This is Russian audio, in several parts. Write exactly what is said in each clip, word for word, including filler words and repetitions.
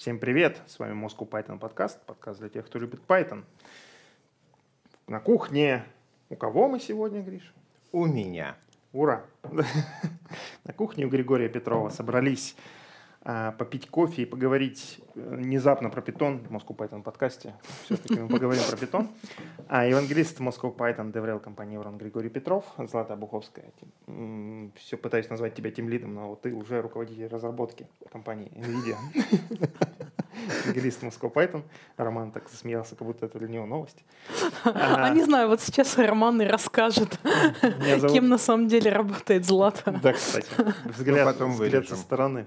Всем привет, с вами Moscow Python подкаст, подкаст для тех, кто любит Python. На кухне у кого мы сегодня, Гриш? У меня. Ура! На кухне у Григория Петрова собрались а, попить кофе и поговорить внезапно про Python в Moscow Python подкасте. Все-таки мы поговорим про Python. А евангелист Moscow Python DevRel компании Everon Григорий Петров, Злата Буховская. Все пытаюсь назвать тебя тимлидом, но ты уже руководитель разработки компании Nvidia. Евангелист Moscow Python. Роман так засмеялся, как будто это для него новость. А, а не знаю, вот сейчас Роман и расскажет, зовут... кем на самом деле работает Злата. Да, кстати. Взгляд, потом взгляд со стороны.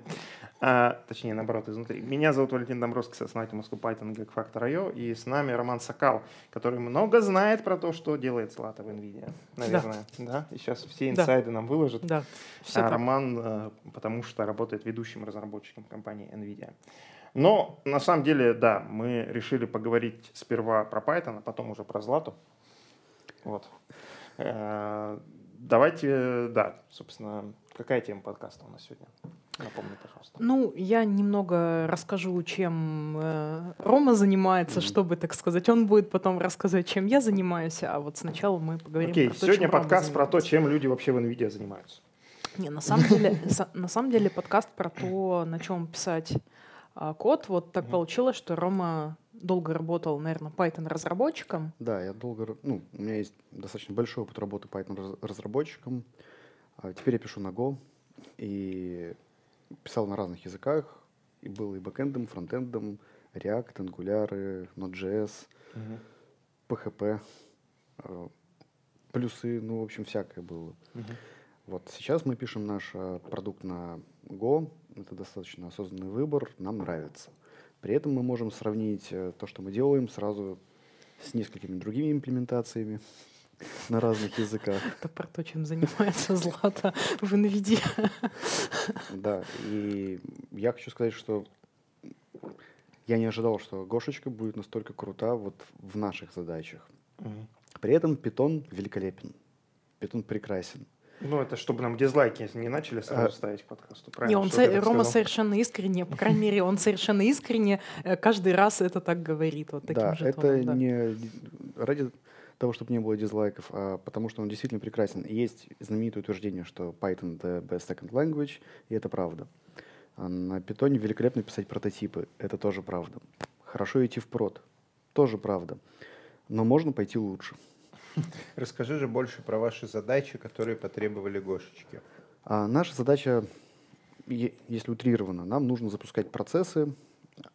А, точнее, наоборот, изнутри. Меня зовут Валентин Домроский, сооснователь Moscow Python GeekFactor.io. И с нами Роман Сакал, который много знает про то, что делает Злата в Nvidia. Наверное. Да. Да? И сейчас все инсайды да. нам выложат. Да. А Роман, потому что работает ведущим разработчиком компании Nvidia. Но, на самом деле, да, мы решили поговорить сперва про Python, а потом уже про Злату. Вот. Давайте, да, собственно, какая тема подкаста у нас сегодня? Напомни, пожалуйста. Ну, я немного расскажу, чем э, Рома занимается, mm-hmm. чтобы, так сказать, он будет потом рассказывать, чем я занимаюсь, а вот сначала мы поговорим okay, про то, чем Окей, сегодня подкаст про то, чем люди вообще в Nvidia занимаются. Не, на самом деле, на самом деле подкаст про то, на чем писать код. Вот так mm-hmm. получилось, что Рома долго работал, наверное, Python-разработчиком. Да, я долго... Ну, у меня есть достаточно большой опыт работы Python-разработчиком. Теперь я пишу на Go и писал на разных языках. И был и бэкэндом, фронтендом, React, Angular, Node.js, mm-hmm. пи эйч пи. Плюсы, ну, в общем, всякое было. Mm-hmm. Вот сейчас мы пишем наш продукт на Go. Это достаточно осознанный выбор, нам нравится. При этом мы можем сравнить то, что мы делаем, сразу с несколькими другими имплементациями на разных языках. Это про то, чем занимается Злата в Nvidia. Да, и я хочу сказать, что я не ожидал, что Гошечка будет настолько крута вот в наших задачах. При этом Python великолепен, Python прекрасен. Ну, это чтобы нам дизлайки не начали сразу а, ставить к подкасту. Не, он со- Рома совершенно искренне, по крайней мере, он совершенно искренне каждый раз это так говорит. Вот таким да, же это тоном, да. не ради того, чтобы не было дизлайков, а потому что он действительно прекрасен. Есть знаменитое утверждение, что Python — the best second language, и это правда. На Python великолепно писать прототипы, это тоже правда. Хорошо идти в прод, тоже правда. Но можно пойти лучше. Расскажи же больше про ваши задачи, которые потребовали Гошечки. А, наша задача, е- если утрирована, нам нужно запускать процессы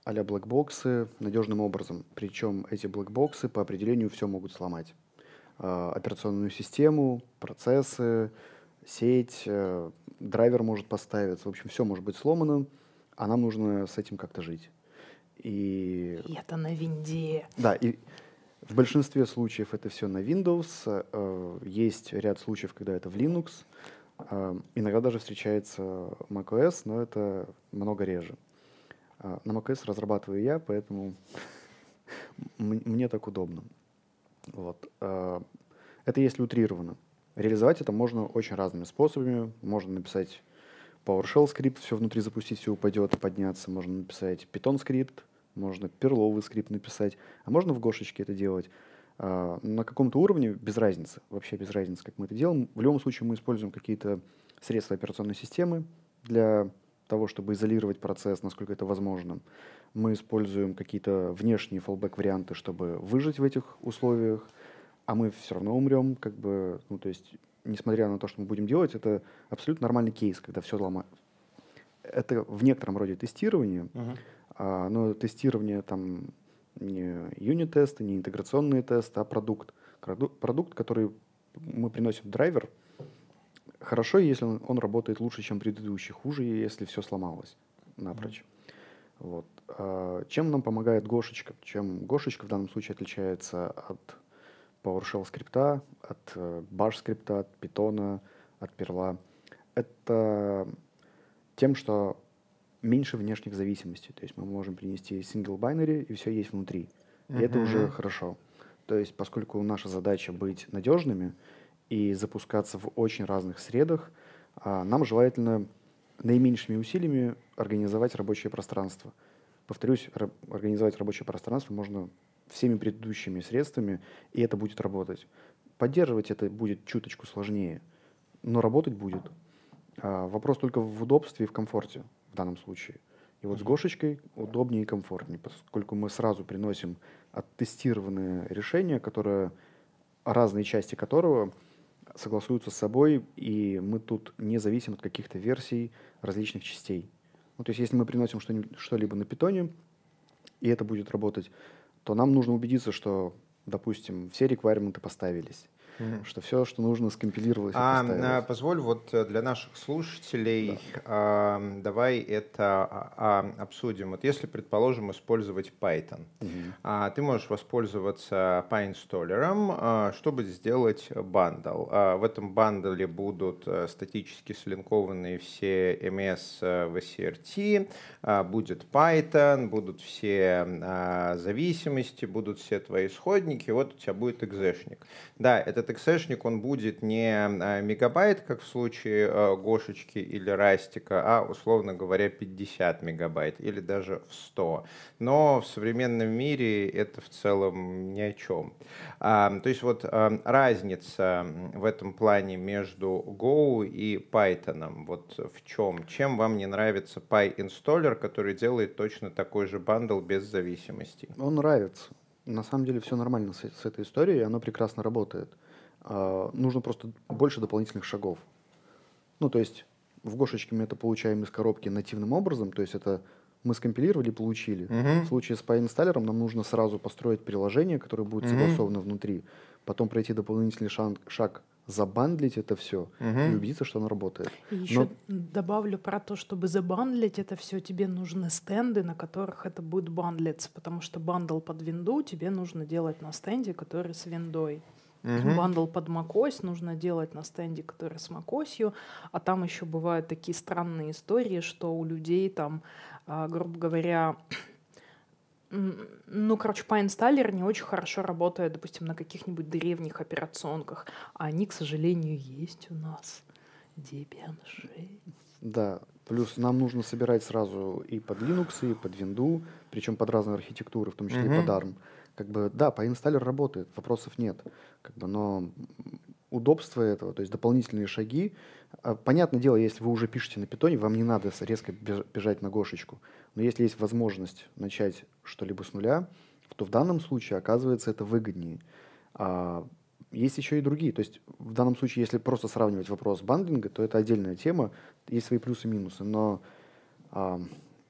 а-ля блэкбоксы надежным образом. Причем эти блэкбоксы по определению все могут сломать. А, операционную систему, процессы, сеть, а, драйвер может поставиться. В общем, все может быть сломано, а нам нужно с этим как-то жить. И, и это на винде. Да, и... В большинстве случаев это все на Windows. Есть ряд случаев, когда это в Linux. Иногда даже встречается macOS, но это много реже. На macOS разрабатываю я, поэтому мне так удобно. Вот. Это если утрировано. Реализовать это можно очень разными способами. Можно написать PowerShell скрипт, все внутри запустить, все упадет и подняться. Можно написать Python скрипт. Можно перловый скрипт написать, а можно в Гошечке это делать. А, на каком-то уровне без разницы, вообще без разницы, как мы это делаем. В любом случае мы используем какие-то средства операционной системы для того, чтобы изолировать процесс, насколько это возможно. Мы используем какие-то внешние fallback-варианты, чтобы выжить в этих условиях, а мы все равно умрем. Как бы, ну, то есть, несмотря на то, что мы будем делать, это абсолютно нормальный кейс, когда все ломается. Это в некотором роде тестирование, uh-huh. а, но тестирование там не юнит-тесты, не интеграционные тесты, а продукт. Продукт, который мы приносим в драйвер, хорошо, если он, он работает лучше, чем предыдущий, хуже, если все сломалось напрочь. Uh-huh. Вот. А, чем нам помогает Гошечка? Чем Гошечка в данном случае отличается от PowerShell скрипта, от Bash скрипта, от Python, от Perl? Это... тем, что меньше внешних зависимостей. То есть мы можем принести single binary, и все есть внутри. Uh-huh. И это уже хорошо. То есть поскольку наша задача быть надежными и запускаться в очень разных средах, нам желательно наименьшими усилиями организовать рабочее пространство. повторюсь, организовать рабочее пространство можно всеми предыдущими средствами, и это будет работать. Поддерживать это будет чуточку сложнее, но работать будет. А вопрос только в удобстве и в комфорте в данном случае. И вот с Гошечкой удобнее и комфортнее, поскольку мы сразу приносим оттестированное решение, которое, разные части которого согласуются с собой, и мы тут не зависим от каких-то версий различных частей. Ну, то есть если мы приносим что-нибудь, что-либо на питоне, и это будет работать, то нам нужно убедиться, что, допустим, все реквайрменты поставились, mm-hmm. что все, что нужно, скомпилировалось и поставилось. А, позволь, вот для наших слушателей, да. а, давай это а, обсудим. Вот если, предположим, использовать Python, mm-hmm. а, ты можешь воспользоваться PyInstaller, а, чтобы сделать бандл. А, в этом бандле будут статически слинкованы все эм эс ви си ар ти, а, будет Python, будут все а, зависимости, будут все твои исходники, вот у тебя будет экзешник. Да, это эксешник, он будет не мегабайт, как в случае Гошечки или Растика, а, условно говоря, пятьдесят мегабайт или даже в сто. Но в современном мире это в целом ни о чем. А, то есть вот а, разница в этом плане между Go и Python. Вот в чем? Чем вам не нравится PyInstaller, который делает точно такой же бандл без зависимостей? Он нравится. На самом деле все нормально с, с этой историей, оно прекрасно работает. А, нужно просто больше дополнительных шагов. Ну, то есть в Гошечке мы это получаем из коробки нативным образом, то есть это мы скомпилировали и получили. Uh-huh. В случае с PyInstaller нам нужно сразу построить приложение, которое будет uh-huh. согласовано внутри, потом пройти дополнительный шаг, шаг забандлить это все uh-huh. и убедиться, что оно работает. И Но... еще добавлю про то, чтобы забандлить это все, тебе нужны стенды, на которых это будет бандлиться, потому что бандл под винду тебе нужно делать на стенде, который с виндой. Uh-huh. Бандл под macOS нужно делать на стенде, который с macOS, а там еще бывают такие странные истории, что у людей там, грубо говоря... Ну, короче, PyInstaller не очень хорошо работает, допустим, на каких-нибудь древних операционках, а они, к сожалению, есть у нас. Debian шесть. Да, плюс нам нужно собирать сразу и под Linux, и под Windows, причем под разные архитектуры, в том числе mm-hmm. и под арм. Как бы, да, PyInstaller работает, вопросов нет, как бы, но удобство этого, то есть дополнительные шаги. Понятное дело, если вы уже пишете на питоне, вам не надо резко бежать на Гошечку. Но если есть возможность начать что-либо с нуля, то в данном случае, оказывается, это выгоднее. Есть еще и другие. То есть в данном случае, если просто сравнивать вопрос бандлинга, то это отдельная тема, есть свои плюсы и минусы. Но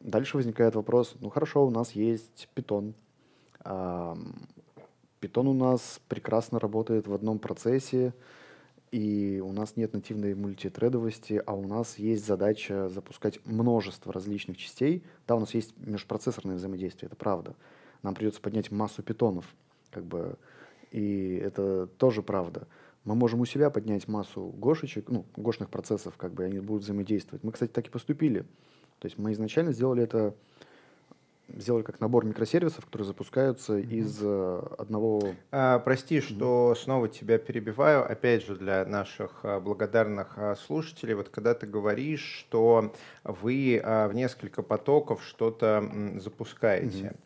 дальше возникает вопрос, ну хорошо, у нас есть питон. Python у нас прекрасно работает в одном процессе, и у нас нет нативной мультитредовости, а у нас есть задача запускать множество различных частей. Да, у нас есть межпроцессорное взаимодействие, это правда. Нам придется поднять массу питонов, как бы, и это тоже правда. Мы можем у себя поднять массу гошечек, ну, гошных процессов, как бы, и они будут взаимодействовать. Мы, кстати, так и поступили. То есть мы изначально сделали это... Сделали как набор микросервисов, которые запускаются mm-hmm. из э, одного... А, прости, что mm-hmm. снова тебя перебиваю. Опять же, для наших а, благодарных а, слушателей, вот когда ты говоришь, что вы а, в несколько потоков что-то м, запускаете, mm-hmm.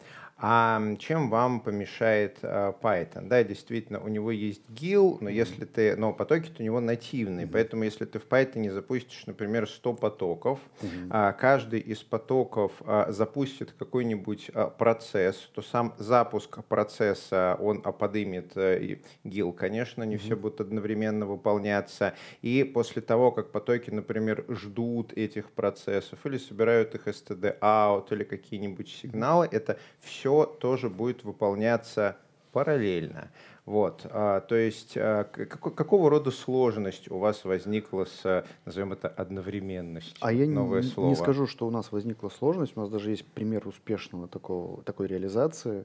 а чем вам помешает uh, Python? Да, действительно, у него есть джи ай эл, но, если ты, но потоки-то у него нативные, mm-hmm. поэтому если ты в Python запустишь, например, сто потоков, mm-hmm. uh, каждый из потоков uh, запустит какой-нибудь uh, процесс, то сам запуск процесса, он uh, подымет uh, джи ай эл, конечно, не mm-hmm. все будут одновременно выполняться, и после того, как потоки, например, ждут этих процессов или собирают их std-out или какие-нибудь сигналы, mm-hmm. это все тоже будет выполняться параллельно. Вот, а, то есть а, как, какого рода сложность у вас возникла с, назовем это, одновременностью? А я Новое не, слово. не скажу, что у нас возникла сложность. У нас даже есть пример успешного такого, такой реализации.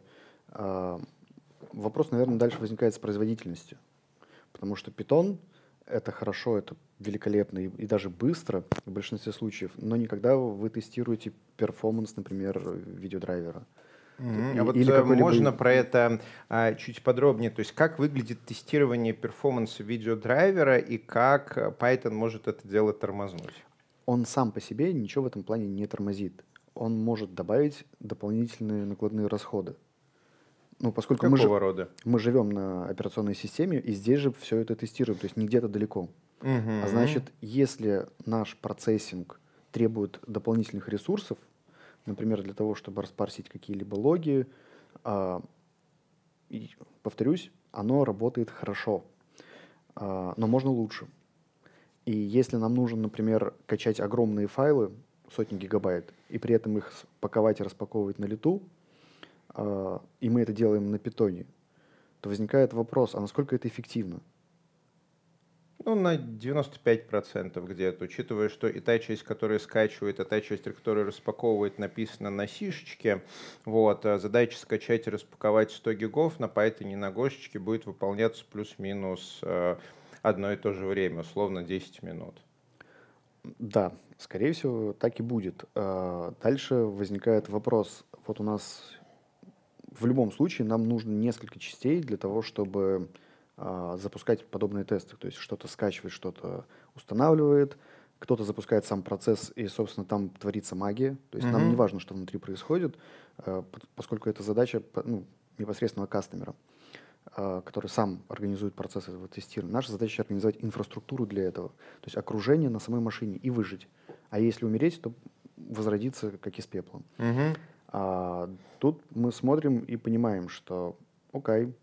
А, вопрос, наверное, дальше возникает с производительностью. Потому что Python — это хорошо, это великолепно и, и даже быстро в большинстве случаев, но никогда вы тестируете перформанс, например, видеодрайвера. Mm-hmm. А вот какой-либо... можно про это а, чуть подробнее, то есть как выглядит тестирование перформанса видеодрайвера и как Python может это дело тормознуть? Он сам по себе ничего в этом плане не тормозит. он может добавить дополнительные накладные расходы. Ну, поскольку Какого мы, жив... рода? мы живем на операционной системе, и здесь же все это тестируем, то есть не где-то далеко. Угу. А значит, если наш процессинг требует дополнительных ресурсов, например, для того, чтобы распарсить какие-либо логи, э, и, повторюсь, оно работает хорошо, э, но можно лучше. И если нам нужно, например, качать огромные файлы, сотни гигабайт, и при этом их паковать и распаковывать на лету, э, и мы это делаем на питоне, то возникает вопрос, а насколько это эффективно? Ну, на девяносто пять процентов где-то, учитывая, что и та часть, которая скачивает, и та часть, которая распаковывает, написана на сишечке. Вот, а задача скачать и распаковать сто гигов на Python и на Гошечке будет выполняться плюс-минус э, одно и то же время, условно десять минут. Да, скорее всего, так и будет. Дальше возникает вопрос. Вот у нас в любом случае нам нужно несколько частей для того, чтобы запускать подобные тесты. То есть что-то скачивает, что-то устанавливает, кто-то запускает сам процесс, и, собственно, там творится магия. То есть mm-hmm. нам не важно, что внутри происходит, поскольку это задача ну, непосредственного кастомера, который сам организует процесс этого тестирования. Наша задача — организовать инфраструктуру для этого, то есть окружение на самой машине и выжить. А если умереть, то возродиться как из пепла. Mm-hmm. А, тут мы смотрим и понимаем, что окей,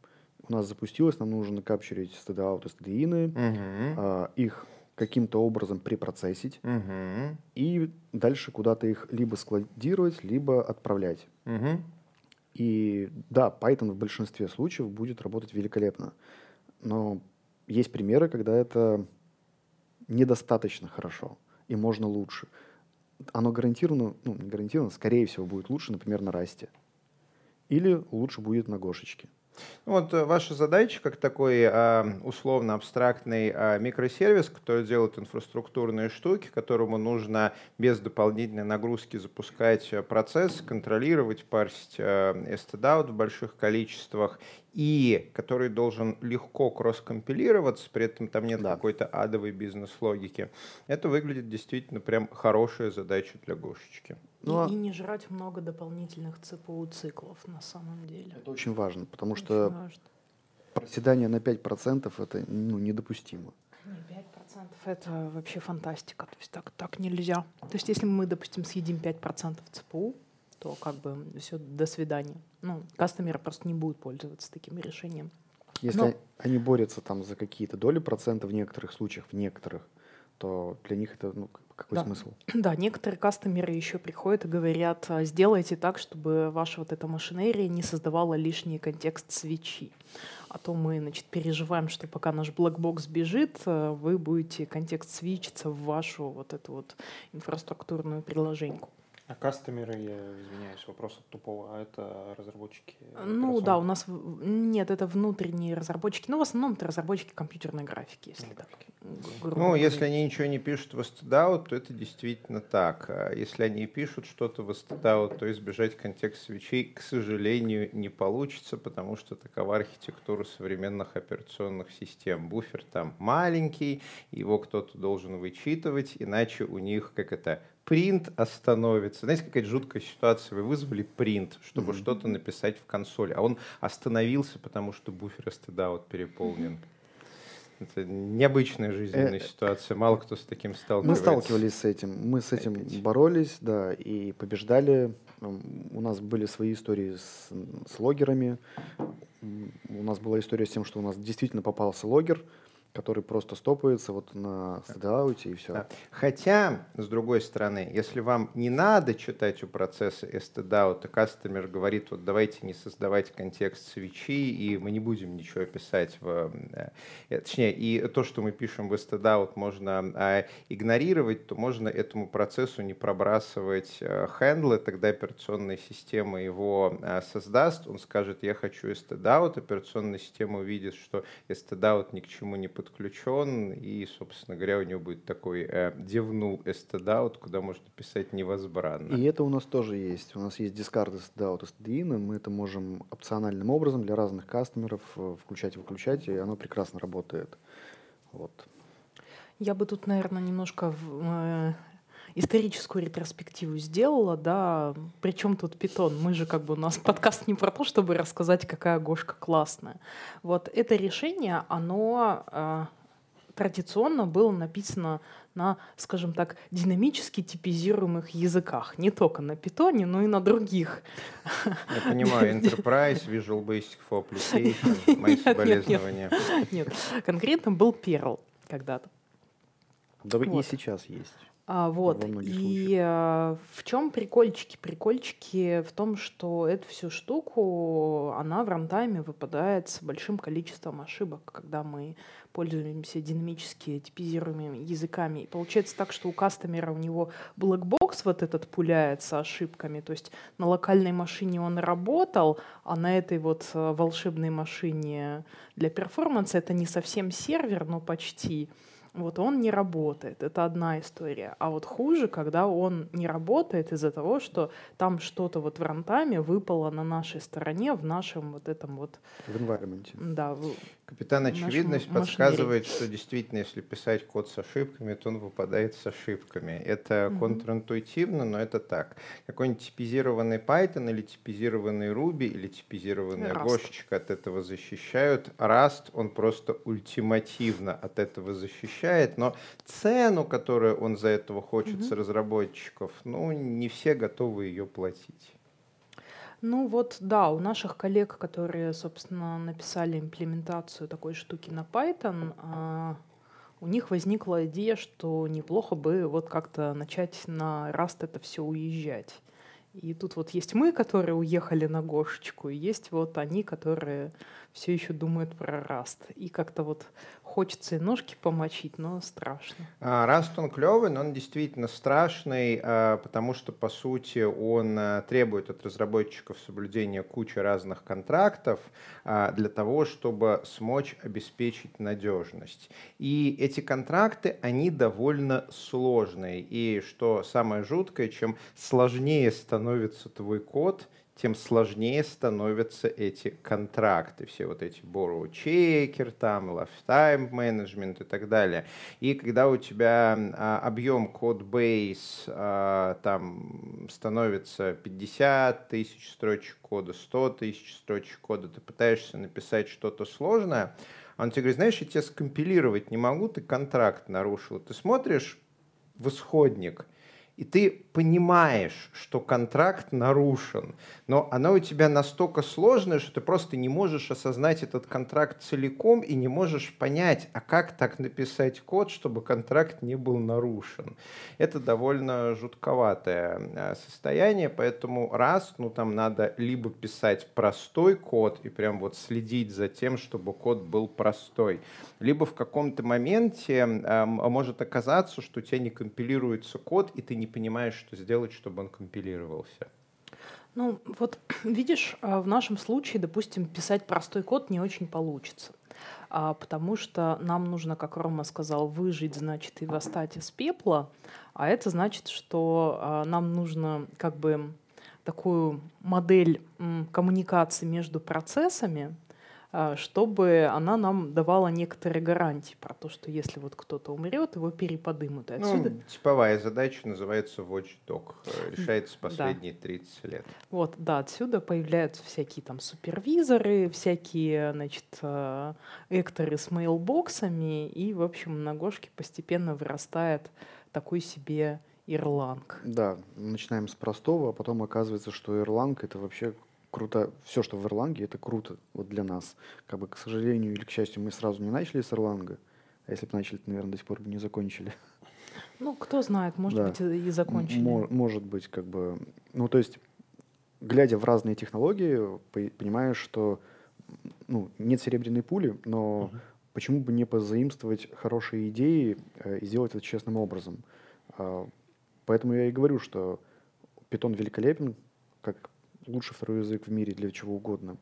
у нас запустилось, нам нужно капчурить стд-аут и стд-ины, uh-huh. а, их каким-то образом препроцессить uh-huh. и дальше куда-то их либо складировать, либо отправлять. Uh-huh. И да, Python в большинстве случаев будет работать великолепно, но есть примеры, когда это недостаточно хорошо и можно лучше. Оно гарантированно, ну не гарантированно, скорее всего будет лучше, например, на Rust. Или лучше будет на Гошечке. Вот ваша задача, как такой условно-абстрактный микросервис, который делает инфраструктурные штуки, которому нужно без дополнительной нагрузки запускать процесс, контролировать, парсить std-out в больших количествах, и который должен легко кросс-компилироваться, при этом там нет да. какой-то адовой бизнес-логики. Это выглядит действительно прям хорошая задача для Гошечки. И, ну, и не жрать много дополнительных си пи ю-циклов на самом деле. Это очень важно, потому очень что важно. Проседание на пять процентов — это ну, недопустимо. Не пять процентов — это вообще фантастика. То есть так, так нельзя. То есть если мы, допустим, съедим пять процентов си пи ю, то как бы все, до свидания. Ну, кастомеры просто не будут пользоваться таким решением. Если Но... они борются там за какие-то доли процента в некоторых случаях, в некоторых, то для них это ну, какой да. смысл? Да, некоторые кастомеры еще приходят и говорят, сделайте так, чтобы ваша вот эта машинерия не создавала лишний контекст свечи. А то мы, значит, переживаем, что пока наш блэкбокс бежит, вы будете контекст свечиться в вашу вот эту вот инфраструктурную приложеньку. А кастомеры, я извиняюсь, вопрос от тупого, а это разработчики? Ну да, у нас нет, это внутренние разработчики, но в основном это разработчики компьютерной графики, если ну, так. Грубо ну, говоря. Если они ничего не пишут в std-out, то это действительно так. А если они пишут что-то в std-out, то избежать контекст свечей, к сожалению, не получится, потому что такова архитектура современных операционных систем. Буфер там маленький, его кто-то должен вычитывать, иначе у них, как это... Принт остановится. Знаете, какая жуткая ситуация. Вы вызвали принт, чтобы mm-hmm. что-то написать в консоль, а он остановился, потому что буфер std-out переполнен. Это необычная жизненная ситуация. Мало кто с таким сталкивается. Мы сталкивались с этим. Мы с этим Опять. боролись, да, и побеждали. У нас были свои истории с, с логерами. У нас была история с тем, что у нас действительно попался логер, который просто стопается вот на std-out и все. Да. Хотя, с другой стороны, если вам не надо читать у процесса std-out, кастомер говорит, вот давайте не создавать контекст свечи, и мы не будем ничего писать. В... Точнее, и то, что мы пишем в std-out, можно игнорировать, то можно этому процессу не пробрасывать хендлы, тогда операционная система его создаст, он скажет, я хочу std-out, операционная система увидит, что std-out ни к чему не подходит, подключен, и, собственно говоря, у него будет такой э, девнул std-out, куда можно писать невозбранно. И это у нас тоже есть. У нас есть дискард std-out и std-in, мы это можем опциональным образом для разных кастомеров включать и выключать, и оно прекрасно работает. Вот. Я бы тут, наверное, немножко в, э, историческую ретроспективу сделала, да, причем тут Python? Мы же как бы, у нас подкаст не про то, чтобы рассказать, какая Гошка классная. Вот это решение, оно э, традиционно было написано на, скажем так, динамически типизируемых языках. Не только на Python, но и на других. Я понимаю, Enterprise, Visual Basic for Application, мои соболезнования. Нет, нет, нет, конкретно был Perl когда-то. Да вот. И сейчас есть. А, вот. И а, в чем прикольчики? Прикольчики в том, что эту всю штуку, она в рантайме выпадает с большим количеством ошибок, когда мы пользуемся динамически типизируемыми языками. И получается так, что у кастомера у него блэкбокс вот этот пуляется ошибками. То есть на локальной машине он работал, а на этой вот волшебной машине для перформанса это не совсем сервер, но почти. Вот он не работает, это одна история. А вот хуже, когда он не работает из-за того, что там что-то вот в рантайме выпало на нашей стороне, в нашем вот этом вот... В environment. Да. В... Капитан Очевидность подсказывает, что действительно, если писать код с ошибками, то он выпадает с ошибками. Это mm-hmm. контринтуитивно, но это так. Какой-нибудь типизированный Python или типизированный Ruby или типизированный Гошечка от этого защищают. Rust, он просто ультимативно от этого защищает. Но цену, которую он за этого хочет mm-hmm. с разработчиков, ну, не все готовы ее платить. Ну вот, да, у наших коллег, которые, собственно, написали имплементацию такой штуки на Python, у них возникла идея, что неплохо бы вот как-то начать на Rust это все уезжать. И тут вот есть мы, которые уехали на Гошечку, и есть вот они, которые все еще думают про Rust. И как-то вот хочется и ножки помочить, но страшно. Rust он клевый, но он действительно страшный, потому что, по сути, он требует от разработчиков соблюдения кучи разных контрактов для того, чтобы смочь обеспечить надежность. И эти контракты, они довольно сложные. И что самое жуткое, чем сложнее становится, становится твой код, тем сложнее становятся эти контракты. Все вот эти borrow checker, там, lifetime management и так далее. И когда у тебя а, объем codebase а, там становится пятьдесят тысяч строчек кода, сто тысяч строчек кода, ты пытаешься написать что-то сложное, а он тебе говорит, знаешь, я тебя скомпилировать не могу, ты контракт нарушил. Ты смотришь в исходник, и ты понимаешь, что контракт нарушен, но оно у тебя настолько сложное, что ты просто не можешь осознать этот контракт целиком и не можешь понять, а как так написать код, чтобы контракт не был нарушен. Это довольно жутковатое состояние, поэтому раз, ну там надо либо писать простой код и прям вот следить за тем, чтобы код был простой, либо в каком-то моменте э, может оказаться, что у тебя не компилируется код, и ты не понимаешь, что сделать, чтобы он компилировался. Ну, вот видишь, в нашем случае, допустим, писать простой код не очень получится, потому что нам нужно, как Рома сказал, выжить, значит, и восстать из пепла, а это значит, что нам нужно как бы такую модель коммуникации между процессами, чтобы она нам давала некоторые гарантии про то, что если вот кто-то умрет, его переподымут. И отсюда... Ну, типовая задача называется watchdog, решается последние да. тридцать лет. Вот, да, отсюда появляются всякие там супервизоры, всякие, значит, экторы с мейлбоксами, и, в общем, на Гошке постепенно вырастает такой себе Erlang. Да, начинаем с простого, а потом оказывается, что Erlang — это вообще... круто. Все, что в Erlang, это круто вот для нас. Как бы, к сожалению или к счастью, мы сразу не начали с Erlang. А если бы начали, то, наверное, до сих пор бы не закончили. Ну, кто знает, может да. быть, и закончили. М- может быть, как бы... Ну, то есть, глядя в разные технологии, понимаешь, что ну, нет серебряной пули, но uh-huh. почему бы не позаимствовать хорошие идеи э, и сделать это честным образом. Э, поэтому я и говорю, что Python великолепен, как лучший второй язык в мире для чего угодно.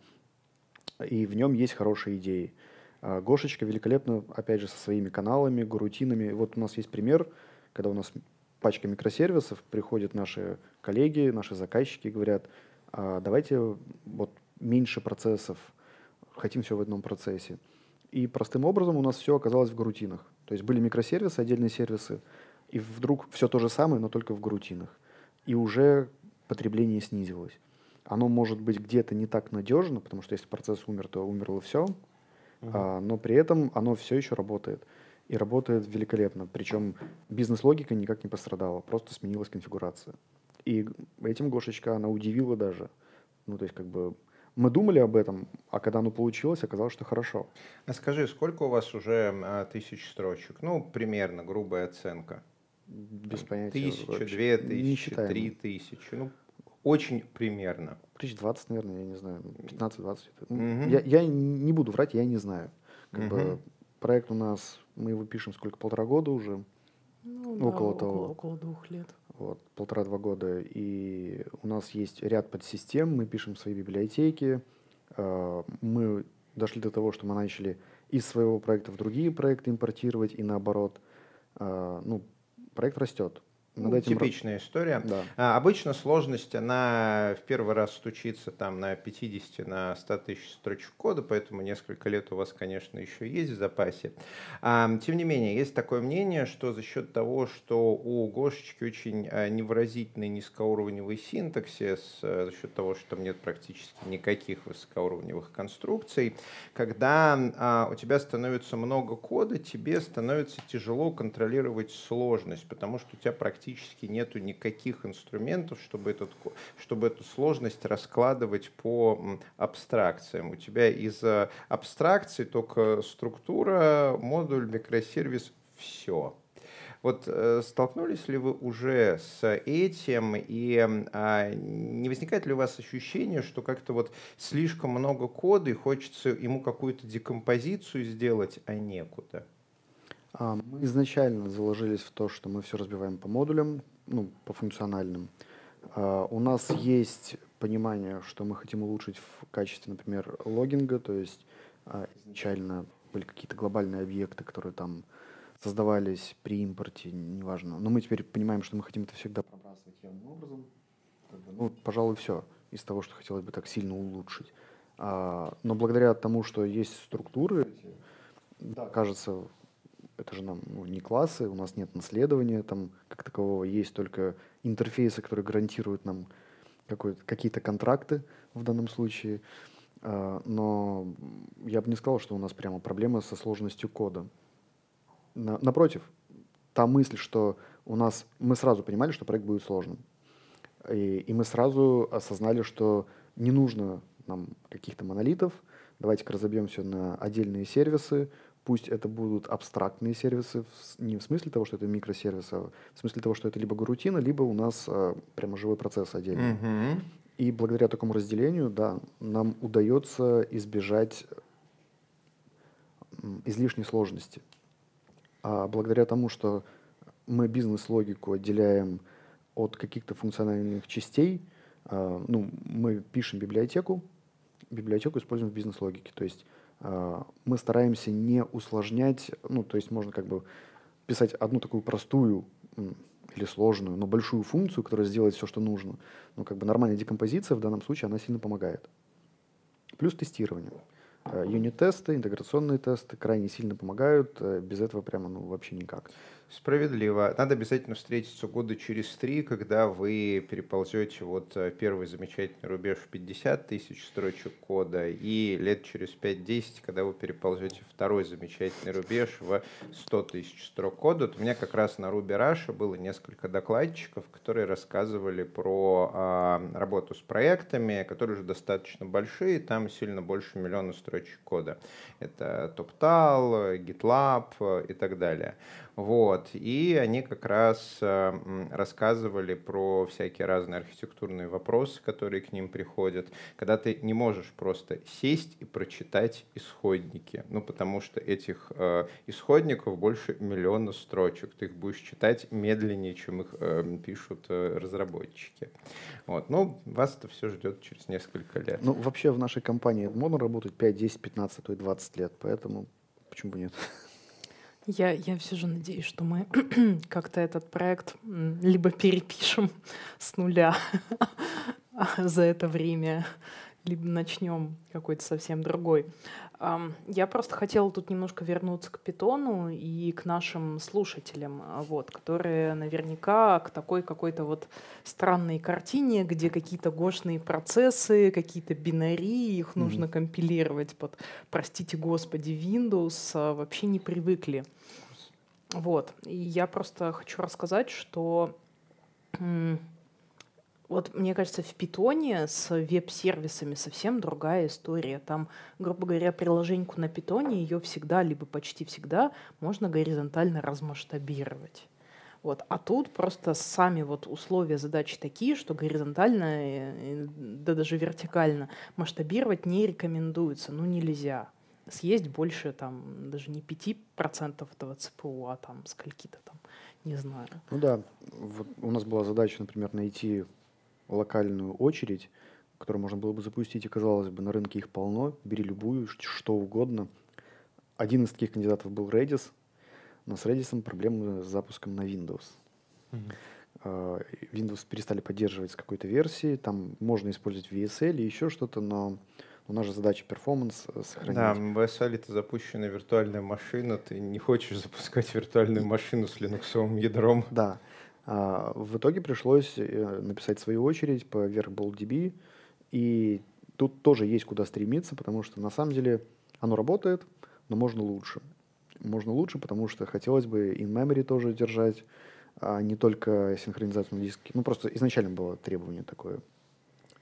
И в нем есть хорошие идеи. Гошечка великолепна, опять же, со своими каналами, горутинами. Вот у нас есть пример, когда у нас пачка микросервисов, приходят наши коллеги, наши заказчики и говорят, давайте вот меньше процессов, хотим все в одном процессе. И простым образом у нас все оказалось в горутинах. То есть были микросервисы, отдельные сервисы, И вдруг все то же самое, но только в грутинах. И уже потребление снизилось. Оно может быть где-то не так надежно, потому что если процесс умер, то умерло все. Uh-huh. А, но при этом оно все еще работает. И работает великолепно. Причем бизнес-логика никак не пострадала, просто сменилась конфигурация. И этим Гошечка, она удивила даже. Ну, то есть, как бы, мы думали об этом, а когда оно получилось, оказалось, что хорошо. А скажи, сколько у вас уже а, тысяч строчек? Ну, примерно, грубая оценка. Без Там, понятия. Тысячу, вообще. Две тысячи, три тысячи. Ну, очень примерно. Тысяч двадцать, наверное, я не знаю. пятнадцать-двадцать. Угу. Я, я не буду врать, я не знаю. Как угу. бы, проект у нас, мы его пишем сколько, полтора года уже? Ну, около да, того. Около, около двух лет. Вот, полтора-два года. И у нас есть ряд подсистем, мы пишем свои библиотеки. Мы дошли до того, что мы начали из своего проекта в другие проекты импортировать и наоборот. Ну, проект растет. Ну, типичная этим... история. Да. А, обычно сложность, она в первый раз стучится там, на пятьдесят-сто тысяч строчек кода, поэтому несколько лет у вас, конечно, еще есть в запасе. А, тем не менее, есть такое мнение, что за счет того, что у Гошечки очень невыразительный низкоуровневый синтаксис, за счет того, что там нет практически никаких высокоуровневых конструкций, когда а, у тебя становится много кода, тебе становится тяжело контролировать сложность, потому что у тебя практически Практически нету никаких инструментов, чтобы, этот, чтобы эту сложность раскладывать по абстракциям. У тебя из абстракций только структура, модуль, микросервис, все. Вот столкнулись ли вы уже с этим, и а, не возникает ли у вас ощущение, что как-то вот слишком много кода, и хочется ему какую-то декомпозицию сделать, а некуда? Мы изначально заложились в то, что мы все разбиваем по модулям, ну, по функциональным. Uh, у нас есть понимание, что мы хотим улучшить в качестве, например, логинга, то есть uh, изначально были какие-то глобальные объекты, которые там создавались при импорте, неважно. Но мы теперь понимаем, что мы хотим это всегда пробрасывать явным образом. Ну, пожалуй, все из того, что хотелось бы так сильно улучшить. Uh, но благодаря тому, что есть структуры, да, кажется... Это же нам ну, не классы, у нас нет наследования там как такового, есть только интерфейсы, которые гарантируют нам какие-то контракты в данном случае. Но я бы не сказал, что у нас прямо проблема со сложностью кода. На, напротив, та мысль, что у нас мы сразу понимали, что проект будет сложным. И, и мы сразу осознали, что не нужно нам каких-то монолитов, давайте-ка разобьемся на отдельные сервисы. Пусть это будут абстрактные сервисы, не в смысле того, что это микросервисы, а в смысле того, что это либо горутина, либо у нас а, прямо живой процесс отдельный. Mm-hmm. И благодаря такому разделению, да, нам удается избежать излишней сложности. А благодаря тому, что мы бизнес-логику отделяем от каких-то функциональных частей, а, ну, мы пишем библиотеку, библиотеку используем в бизнес-логике, то есть мы стараемся не усложнять, ну, то есть можно как бы писать одну такую простую или сложную, но большую функцию, которая сделает все, что нужно. Ну, как бы нормальная декомпозиция в данном случае, она сильно помогает. Плюс тестирование. Юнит-тесты, интеграционные тесты крайне сильно помогают, без этого прямо, ну, вообще никак. Справедливо. Надо обязательно встретиться года через три, когда вы переползете вот первый замечательный рубеж в пятьдесят тысяч строчек кода, и лет через пять-десять, когда вы переползете второй замечательный рубеж в сто тысяч строк кода. Вот у меня как раз на Ruby Russia было несколько докладчиков, которые рассказывали про а, работу с проектами, которые уже достаточно большие, там сильно больше миллиона строчек кода. Это TopTal, GitLab и так далее. Вот. И они как раз э, рассказывали про всякие разные архитектурные вопросы, которые к ним приходят, когда ты не можешь просто сесть и прочитать исходники, ну, потому что этих э, исходников больше миллиона строчек, ты их будешь читать медленнее, чем их э, пишут э, разработчики. Вот. Ну, вас это все ждет через несколько лет. Ну, вообще в нашей компании можно работать пять, десять, пятнадцать, двадцать лет, поэтому почему бы нет? Я, я все же надеюсь, что мы как-то этот проект либо перепишем с нуля за это время, либо начнем какой-то совсем другой. Я просто хотела тут немножко вернуться к питону и к нашим слушателям, вот, которые наверняка к такой какой-то вот странной картине, где какие-то гошные процессы, какие-то бинарии, их mm-hmm. нужно компилировать под, простите господи, Windows, вообще не привыкли. Вот. И я просто хочу рассказать, что... Вот, мне кажется, в Питоне с веб-сервисами совсем другая история. Там, грубо говоря, приложеньку на Питоне, ее всегда, либо почти всегда, можно горизонтально размасштабировать. Вот. А тут просто сами вот условия задачи такие, что горизонтально, да даже вертикально масштабировать не рекомендуется, ну нельзя. Съесть больше там, даже не пять процентов этого ЦПУ, а там скольки-то там, не знаю. Ну да, вот у нас была задача, например, найти локальную очередь, которую можно было бы запустить, и, казалось бы, на рынке их полно, бери любую, что угодно. Один из таких кандидатов был Redis, но с Redis проблемы с запуском на Windows. Mm-hmm. Windows перестали поддерживать с какой-то версии, там можно использовать ви эс эл и еще что-то, но у нас же задача перформанс сохранить. Да, в ви эс эл это запущенная виртуальная машина, ты не хочешь запускать виртуальную машину с линуксовым ядром. Да. В итоге пришлось написать свою очередь поверх BoltDB, и тут тоже есть куда стремиться, потому что на самом деле оно работает, но можно лучше. Можно лучше, потому что хотелось бы in-memory тоже держать, а не только синхронизацию на диске. Ну, просто изначально было требование такое.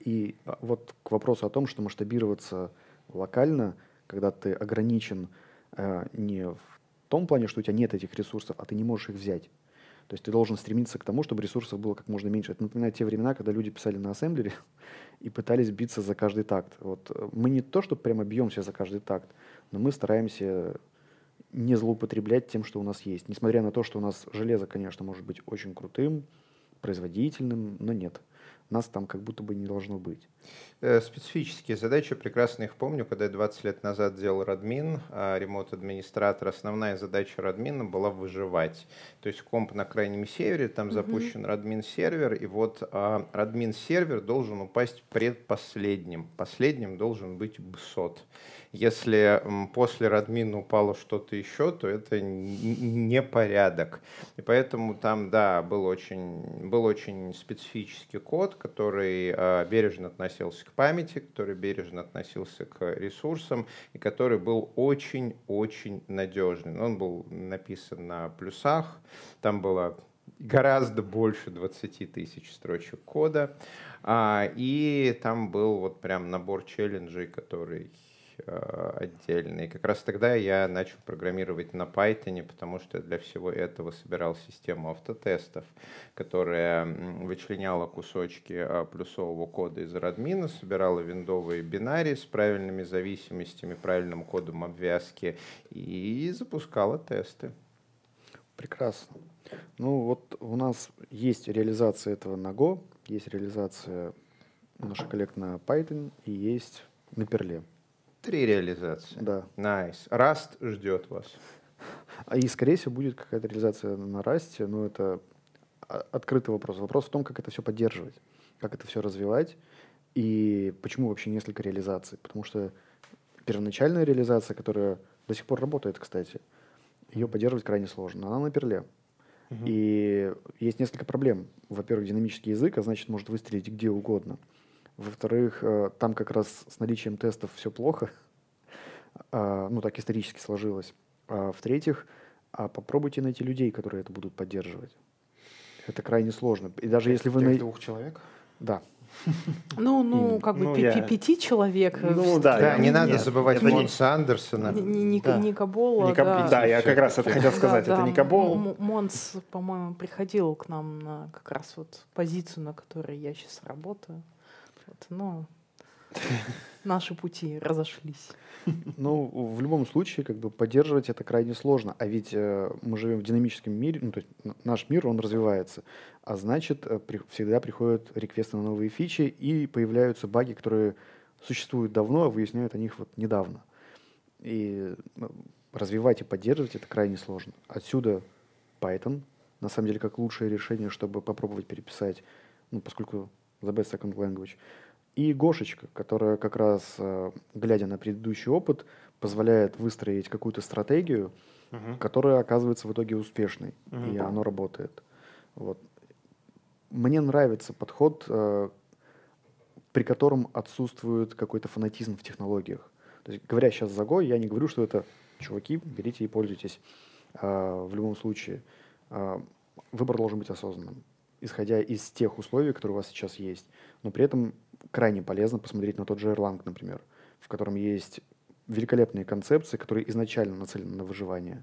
И вот к вопросу о том, что масштабироваться локально, когда ты ограничен не в том плане, что у тебя нет этих ресурсов, а ты не можешь их взять. То есть ты должен стремиться к тому, чтобы ресурсов было как можно меньше. Это напоминает те времена, когда люди писали на ассемблере и пытались биться за каждый такт. Вот. Мы не то, что прямо бьемся за каждый такт, но мы стараемся не злоупотреблять тем, что у нас есть. Несмотря на то, что у нас железо, конечно, может быть очень крутым, производительным, но нет. Нас там как будто бы не должно быть. Специфические задачи, прекрасно их помню, когда я двадцать лет назад делал Радмин, ремоут-администратор, основная задача Радмина была выживать. То есть комп на крайнем севере, там mm-hmm. запущен Радмин-сервер, и вот Радмин-сервер должен упасть предпоследним. Последним должен быть БСОД. Если после Радмина упало что-то еще, то это непорядок. И поэтому там, да, был очень, был очень специфический код, который э, бережно относился к памяти, который бережно относился к ресурсам и который был очень-очень надежный. Он был написан на плюсах, там было гораздо больше двадцать тысяч строчек кода, а, и там был вот прям набор челленджей, который... отдельно. И как раз тогда я начал программировать на Python, потому что я для всего этого собирал систему автотестов, которая вычленяла кусочки плюсового кода из Радмина, собирала виндовые бинарии с правильными зависимостями, правильным кодом обвязки и запускала тесты. Прекрасно. Ну вот у нас есть реализация этого на Go, есть реализация наших коллег на Python и есть на Perl. Три реализации. Да. Найс. Nice. Rust ждет вас. И, скорее всего, будет какая-то реализация на Rust, но это открытый вопрос. Вопрос в том, как это все поддерживать, как это все развивать и почему вообще несколько реализаций. Потому что первоначальная реализация, которая до сих пор работает, кстати, ее поддерживать крайне сложно. Она на перле. Угу. И есть несколько проблем. Во-первых, динамический язык, а значит, может выстрелить где угодно. Во-вторых, там как раз с наличием тестов все плохо. Ну, так исторически сложилось. А в-третьих, попробуйте найти людей, которые это будут поддерживать. Это крайне сложно. И даже если вы... Тех двух человек? Да. Ну, ну, как бы пяти человек. Ну, да, не надо забывать Монса Андерсона. Никабола, да. Да, я как раз это хотел сказать. Это Никабол. Монс, по-моему, приходил к нам на как раз вот позицию, на которой я сейчас работаю. Но наши пути разошлись. Ну, в любом случае, как бы поддерживать это крайне сложно. А ведь э, мы живем в динамическом мире, ну, то есть наш мир, он развивается. А значит, при, всегда приходят реквесты на новые фичи, и появляются баги, которые существуют давно, а выясняют о них вот недавно. И развивать и поддерживать это крайне сложно. Отсюда Python, на самом деле, как лучшее решение, чтобы попробовать переписать, ну, поскольку the best second language, И Гошечка, которая как раз, глядя на предыдущий опыт, позволяет выстроить какую-то стратегию, uh-huh. которая оказывается в итоге успешной, uh-huh. и оно работает. Вот. Мне нравится подход, при котором отсутствует какой-то фанатизм в технологиях. То есть, говоря сейчас за Go, я не говорю, что это чуваки, берите и пользуйтесь. В любом случае, выбор должен быть осознанным, исходя из тех условий, которые у вас сейчас есть. Но при этом крайне полезно посмотреть на тот же Erlang, например, в котором есть великолепные концепции, которые изначально нацелены на выживание.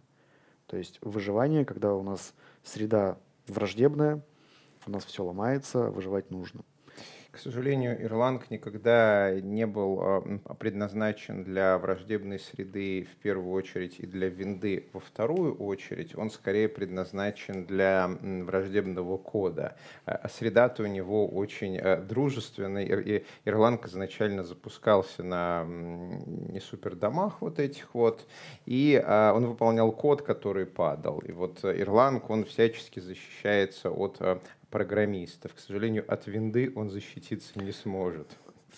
То есть выживание, когда у нас среда враждебная, у нас все ломается, выживать нужно. К сожалению, Erlang никогда не был предназначен для враждебной среды в первую очередь и для винды во вторую очередь. Он скорее предназначен для враждебного кода. Среда-то у него очень дружественная. И Erlang изначально запускался на не супердомах вот этих вот. И он выполнял код, который падал. И вот Erlang, он всячески защищается от программистов. К сожалению, от винды он защититься не сможет.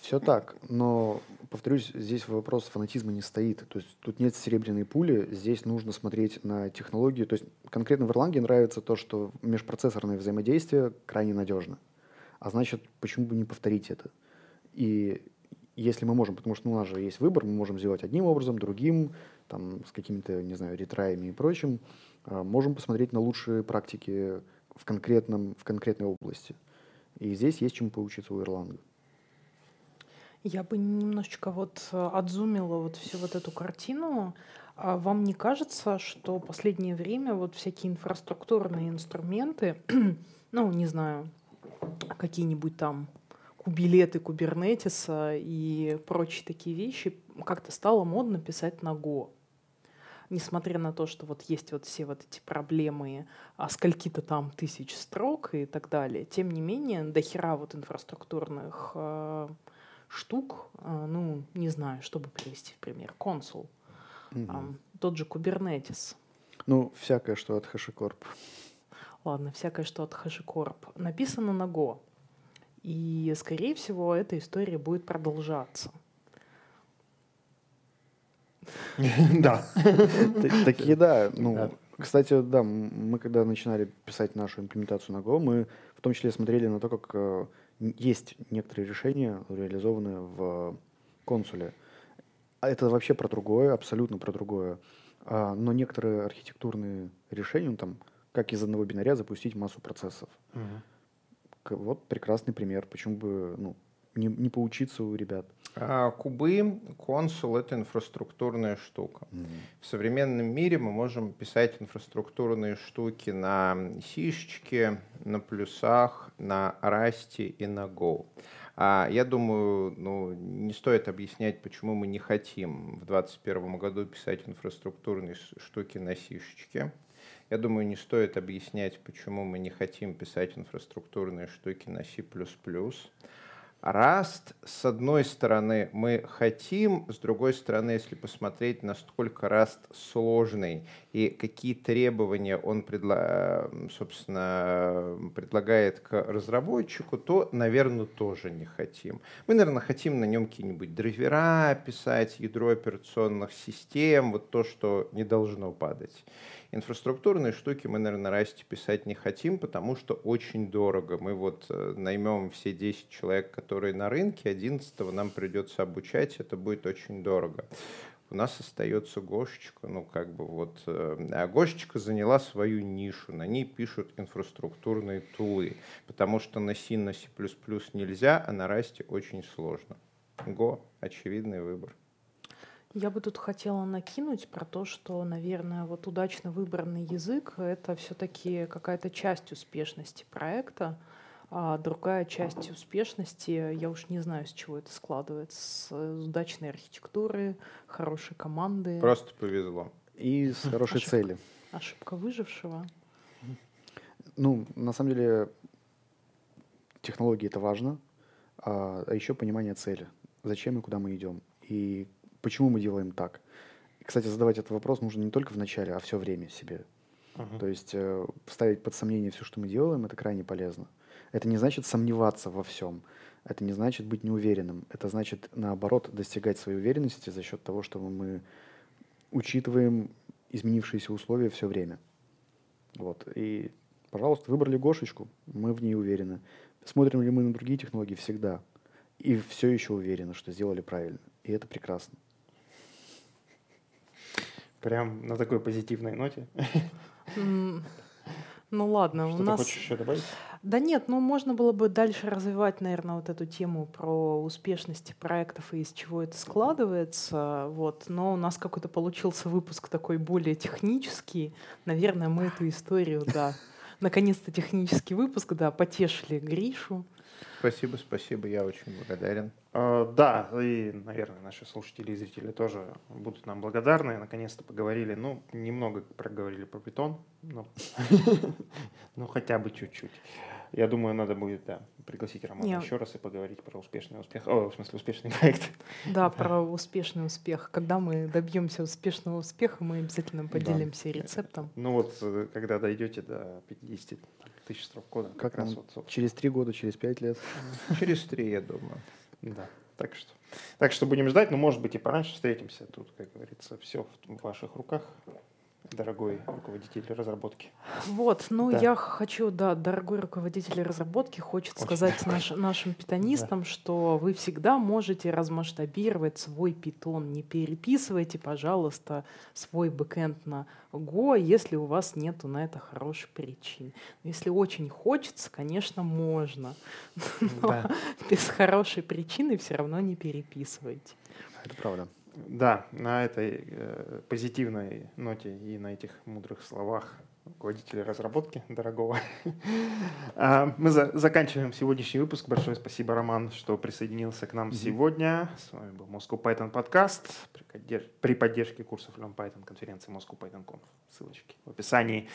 Все так, но, повторюсь, здесь вопрос фанатизма не стоит. То есть тут нет серебряной пули, здесь нужно смотреть на технологию. То есть конкретно в Erlang нравится то, что межпроцессорное взаимодействие крайне надежно. А значит, почему бы не повторить это? И если мы можем, потому что ну, у нас же есть выбор, мы можем сделать одним образом, другим, там, с какими-то, не знаю, ретраями и прочим, можем посмотреть на лучшие практики в, конкретном, в конкретной области. И здесь есть чем поучиться у Erlang. Я бы немножечко вот отзумила вот всю вот эту картину. А вам не кажется, что в последнее время вот всякие инфраструктурные инструменты, ну, не знаю, какие-нибудь там кубилеты Кубернетиса и прочие такие вещи, как-то стало модно писать на Go? Несмотря на то, что вот есть вот все вот эти проблемы, а скольки-то там тысяч строк и так далее, тем не менее, дохера вот инфраструктурных э, штук, э, ну, не знаю, чтобы привести в пример, Consul, угу. э, тот же Kubernetes. Ну, всякое, что от HashiCorp. Ладно, всякое, что от HashiCorp. Написано на Go. И, скорее всего, эта история будет продолжаться. Да. Такие, да. Ну, кстати, да, мы когда начинали писать нашу имплементацию на Go, мы в том числе смотрели на то, как есть некоторые решения, реализованные в консуле. Это вообще про другое, абсолютно про другое. Но некоторые архитектурные решения, там, как из одного бинаря запустить массу процессов. Вот прекрасный пример. Почему бы, ну, Не, не поучиться у ребят. А, кубы, консул — это инфраструктурная штука. Mm-hmm. В современном мире мы можем писать инфраструктурные штуки на сишечке, на плюсах, на расте и на Go. А, я думаю, ну, не стоит объяснять, почему мы не хотим в двадцать первом году писать инфраструктурные штуки на сишечке. Я думаю, не стоит объяснять, почему мы не хотим писать инфраструктурные штуки на си плюс плюс. Rust, с одной стороны, мы хотим, с другой стороны, если посмотреть, насколько Rust сложный и какие требования он предла... собственно, предлагает к разработчику, то, наверное, тоже не хотим. Мы, наверное, хотим на нем какие-нибудь драйвера писать, ядро операционных систем, вот то, что не должно падать. Инфраструктурные штуки мы, наверное, на Rust писать не хотим, потому что очень дорого. Мы вот наймем все десять человек, которые на рынке, одиннадцатого нам придется обучать, это будет очень дорого. У нас остается Гошечка, ну как бы вот, а Гошечка заняла свою нишу, на ней пишут инфраструктурные тулы, потому что на C, на C++ нельзя, а на Rust очень сложно. Go — очевидный выбор. Я бы тут хотела накинуть про то, что, наверное, вот удачно выбранный язык — это все-таки какая-то часть успешности проекта, а другая часть успешности, я уж не знаю, с чего это складывается, с удачной архитектуры, хорошей команды. Просто повезло. И с хорошей Ошиб... цели. Ошибка выжившего. Ну, на самом деле, технологии — это важно, а еще понимание цели. Зачем и куда мы идем. И почему мы делаем так? Кстати, задавать этот вопрос нужно не только в начале, а все время себе. Uh-huh. То есть э, ставить под сомнение все, что мы делаем, это крайне полезно. Это не значит сомневаться во всем. Это не значит быть неуверенным. Это значит, наоборот, достигать своей уверенности за счет того, что мы учитываем изменившиеся условия все время. Вот. И, пожалуйста, выбрали Гошечку, мы в ней уверены. Смотрим ли мы на другие технологии? Всегда. И все еще уверены, что сделали правильно. И это прекрасно. Прям на такой позитивной ноте. Ну ладно, у нас... Что ты хочешь еще добавить? Да нет, ну можно было бы дальше развивать, наверное, вот эту тему про успешность проектов и из чего это складывается. Вот. Но у нас какой-то получился выпуск такой более технический. Наверное, мы эту историю, да, наконец-то технический выпуск, да, потешили Гришу. Спасибо, спасибо, я очень благодарен. Uh, да, и, наверное, наши слушатели и зрители тоже будут нам благодарны. Наконец-то поговорили, ну, немного проговорили про Python, но хотя бы чуть-чуть. Я думаю, надо будет пригласить Романа еще раз и поговорить про успешный успех, в смысле успешный проект. Да, про успешный успех. Когда мы добьемся успешного успеха, мы обязательно поделимся рецептом. Ну вот, когда дойдете до пятидесяти тысяч строк кода. Как раз вот. Через три года, через пять лет? Через три, я думаю. Да, так что, так что будем ждать, но, может быть, и пораньше встретимся. Тут, как говорится, все в ваших руках, дорогой руководитель разработки. Вот, ну да. я хочу, да, дорогой руководитель разработки, хочет Очень сказать наш, нашим питонистам, да. что вы всегда можете размасштабировать свой питон. Не переписывайте, пожалуйста, свой бэкэнд на Go, если у вас нету на это хороших причин. Если очень хочется, конечно, можно. Но да. без хорошей причины все равно не переписывайте. Это правда. Да, на этой э, позитивной ноте и на этих мудрых словах руководителя разработки дорогого мы за- заканчиваем сегодняшний выпуск. Большое спасибо, Роман, что присоединился к нам mm-hmm. сегодня. С вами был Moscow Python подкаст при, при поддержке курсов Learn Python конференции Moscow Python Conf. Ссылочки в описании.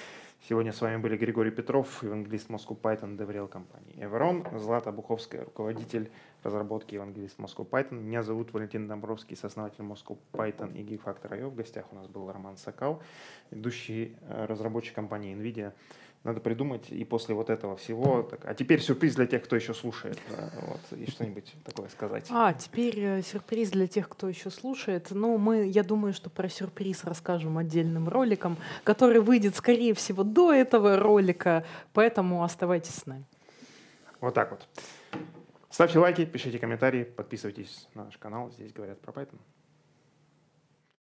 Сегодня с вами были Григорий Петров, евангелист Moscow Python, DevRel компании Everon, Злата Буховская, руководитель разработки, евангелист Moscow Python. Меня зовут Валентин Домроский, сооснователь Moscow Python и GeekFactor точка ай о. В гостях у нас был Роман Сакал, ведущий разработчик компании Nvidia. Надо придумать и после вот этого всего. Так, а теперь сюрприз для тех, кто еще слушает. Да, вот, и что-нибудь такое сказать. А, теперь э, сюрприз для тех, кто еще слушает. Ну, мы, я думаю, что про сюрприз расскажем отдельным роликом, который выйдет, скорее всего, до этого ролика. Поэтому оставайтесь с нами. Вот так вот. Ставьте лайки, пишите комментарии, подписывайтесь на наш канал. Здесь говорят про Python.